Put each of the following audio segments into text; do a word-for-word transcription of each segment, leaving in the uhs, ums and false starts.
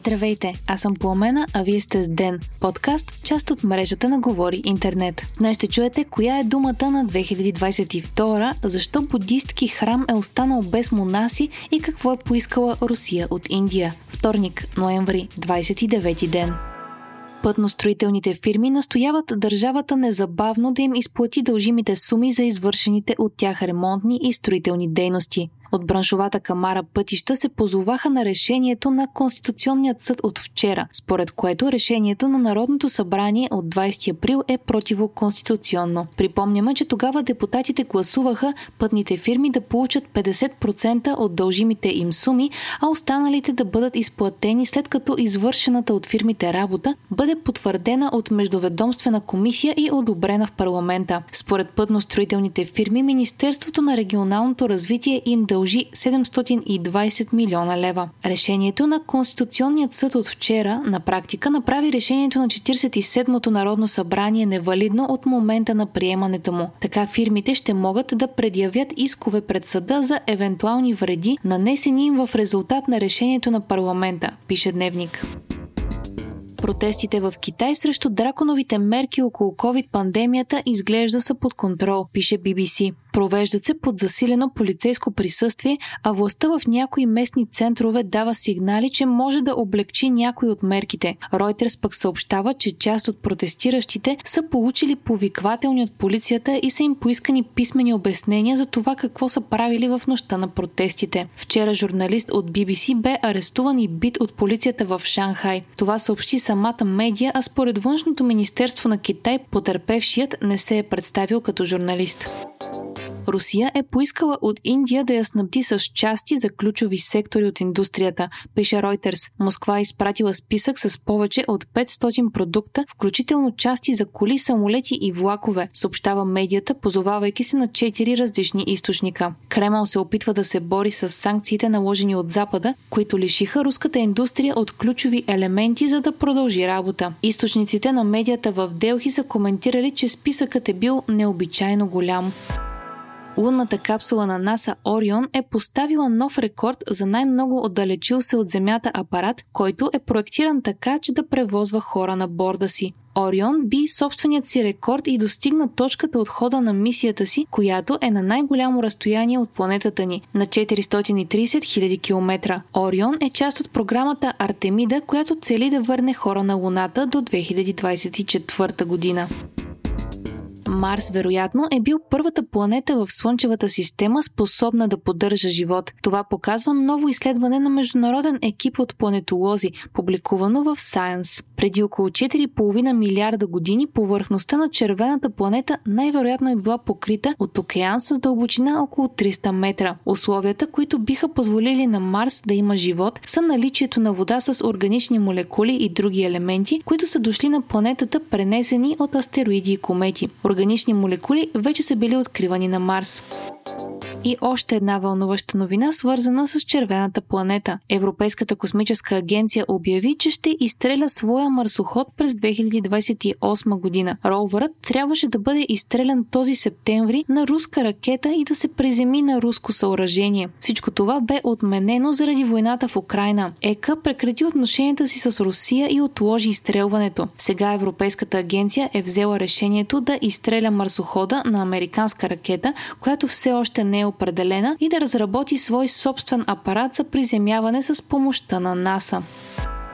Здравейте, аз съм Пламена, а вие сте с Ден подкаст, част от мрежата на Говори Интернет. Днес ще чуете коя е думата на две хиляди двадесет и втора, защо будистки храм е останал без монаси и какво е поискала Русия от Индия. Вторник, ноември, двадесет и девети ден. Пътностроителните фирми настояват държавата незабавно да им изплати дължимите суми за извършените от тях ремонтни и строителни дейности. От браншовата камара пътища се позоваха на решението на Конституционния съд от вчера, според което решението на Народното събрание от двадесети април е противоконституционно. Припомняме, че тогава депутатите гласуваха пътните фирми да получат петдесет процента от дължимите им суми, а останалите да бъдат изплатени след като извършената от фирмите работа бъде потвърдена от Междуведомствена комисия и одобрена в парламента. Според пътностроителните фирми, Министерството на регионалното развитие им дължи седемстотин и двадесет милиона лева. Решението на Конституционният съд от вчера на практика направи решението на четиридесет и седмото Народно събрание невалидно от момента на приемането му. Така фирмите ще могат да предявят искове пред съда за евентуални вреди, нанесени им в резултат на решението на парламента, пише Дневник. Протестите в Китай срещу драконовите мерки около ковид-пандемията изглежда са под контрол, пише би би си. Провеждат се под засилено полицейско присъствие, а властта в някои местни центрове дава сигнали, че може да облегчи някои от мерките. Ройтерс пък съобщава, че част от протестиращите са получили повиквателни от полицията и са им поискани писмени обяснения за това какво са правили в нощта на протестите. Вчера журналист от би би си бе арестуван и бит от полицията в Шанхай. Това съобщи самата медия, а според Външното министерство на Китай потърпевшият не се е представил като журналист. Русия е поискала от Индия да я снабди с части за ключови сектори от индустрията, пише Ройтерс. Москва е изпратила списък с повече от петстотин продукта, включително части за коли, самолети и влакове, съобщава медията, позовавайки се на четири различни източника. Кремъл се опитва да се бори с санкциите, наложени от Запада, които лишиха руската индустрия от ключови елементи, за да продължи работа. Източниците на медията в Делхи са коментирали, че списъкът е бил необичайно голям. Лунната капсула на НАСА Орион е поставила нов рекорд за най-много отдалечил се от Земята апарат, който е проектиран така, че да превозва хора на борда си. Орион би собственият си рекорд и достигна точката от хода на мисията си, която е на най-голямо разстояние от планетата ни – на четиристотин и тридесет хиляди километра. Орион е част от програмата Артемида, която цели да върне хора на Луната до две хиляди двадесет и четвърта година. Марс, вероятно, е бил първата планета в Слънчевата система, способна да поддържа живот. Това показва ново изследване на международен екип от планетолози, публикувано в Science. Преди около четири цяло и пет милиарда години повърхността на червената планета най-вероятно е била покрита от океан с дълбочина около триста метра. Условията, които биха позволили на Марс да има живот, са наличието на вода с органични молекули и други елементи, които са дошли на планетата пренесени от астероиди и комети. Органични молекули вече са били откривани на Марс. И още една вълнуваща новина, свързана с червената планета. Европейската космическа агенция обяви, че ще изстреля своя марсоход през две хиляди двадесет и осма година. Роувърът трябваше да бъде изстрелян този септември на руска ракета и да се приземи на руско съоръжение. Всичко това бе отменено заради войната в Украйна. ЕКА прекрати отношенията си с Русия и отложи изстрелването. Сега Европейската агенция е взела решението да изстреля марсохода на американска ракета, която все още не е определена, и да разработи свой собствен апарат за приземяване с помощта на НАСА.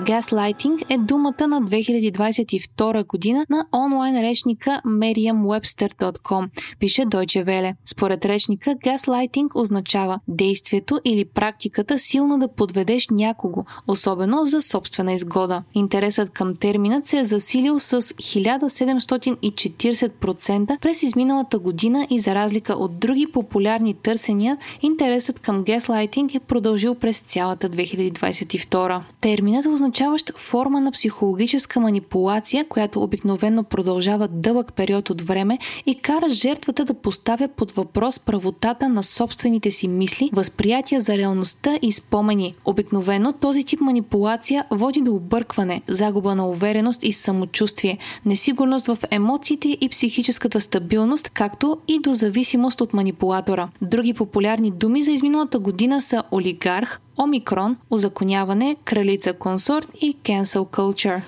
Gaslighting е думата на две хиляди двадесет и втора година на онлайн речника Merriam Webster точка com, пише Deutsche Welle. Според речника, Gaslighting означава действието или практиката силно да подведеш някого, особено за собствена изгода. Интересът към терминът се е засилил с хиляда седемстотин и четиридесет процента през изминалата година и за разлика от други популярни търсения, интересът към Gaslighting е продължил през цялата две хиляди двадесет и втора. Терминът означава означаващ форма на психологическа манипулация, която обикновено продължава дълъг период от време и кара жертвата да поставя под въпрос правотата на собствените си мисли, възприятия за реалността и спомени. Обикновено този тип манипулация води до объркване, загуба на увереност и самочувствие, несигурност в емоциите и психическата стабилност, както и до зависимост от манипулатора. Други популярни думи за изминалата година са олигарх, Омикрон, узаконяване, кралица консорт и cancel culture.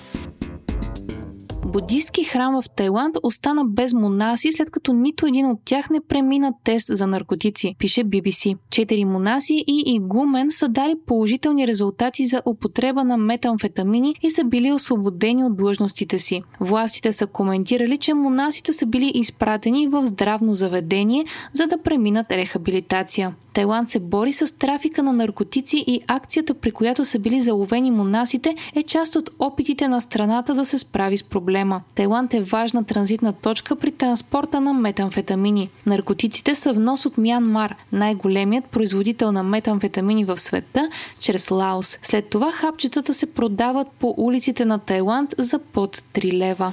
Будистки храм в Тайланд остана без монаси, след като нито един от тях не премина тест за наркотици, пише Би Би Си. Четири монаси и игумен са дали положителни резултати за употреба на метамфетамини и са били освободени от длъжностите си. Властите са коментирали, че монасите са били изпратени в здравно заведение, за да преминат рехабилитация. Тайланд се бори с трафика на наркотици и акцията, при която са били заловени монасите, е част от опитите на страната да се справи с проблема. Тайланд е важна транзитна точка при транспорта на метамфетамини. Наркотиците са внос от Мянмар, най-големият производител на метамфетамини в света, чрез Лаос. След това хапчетата се продават по улиците на Тайланд за под три лева.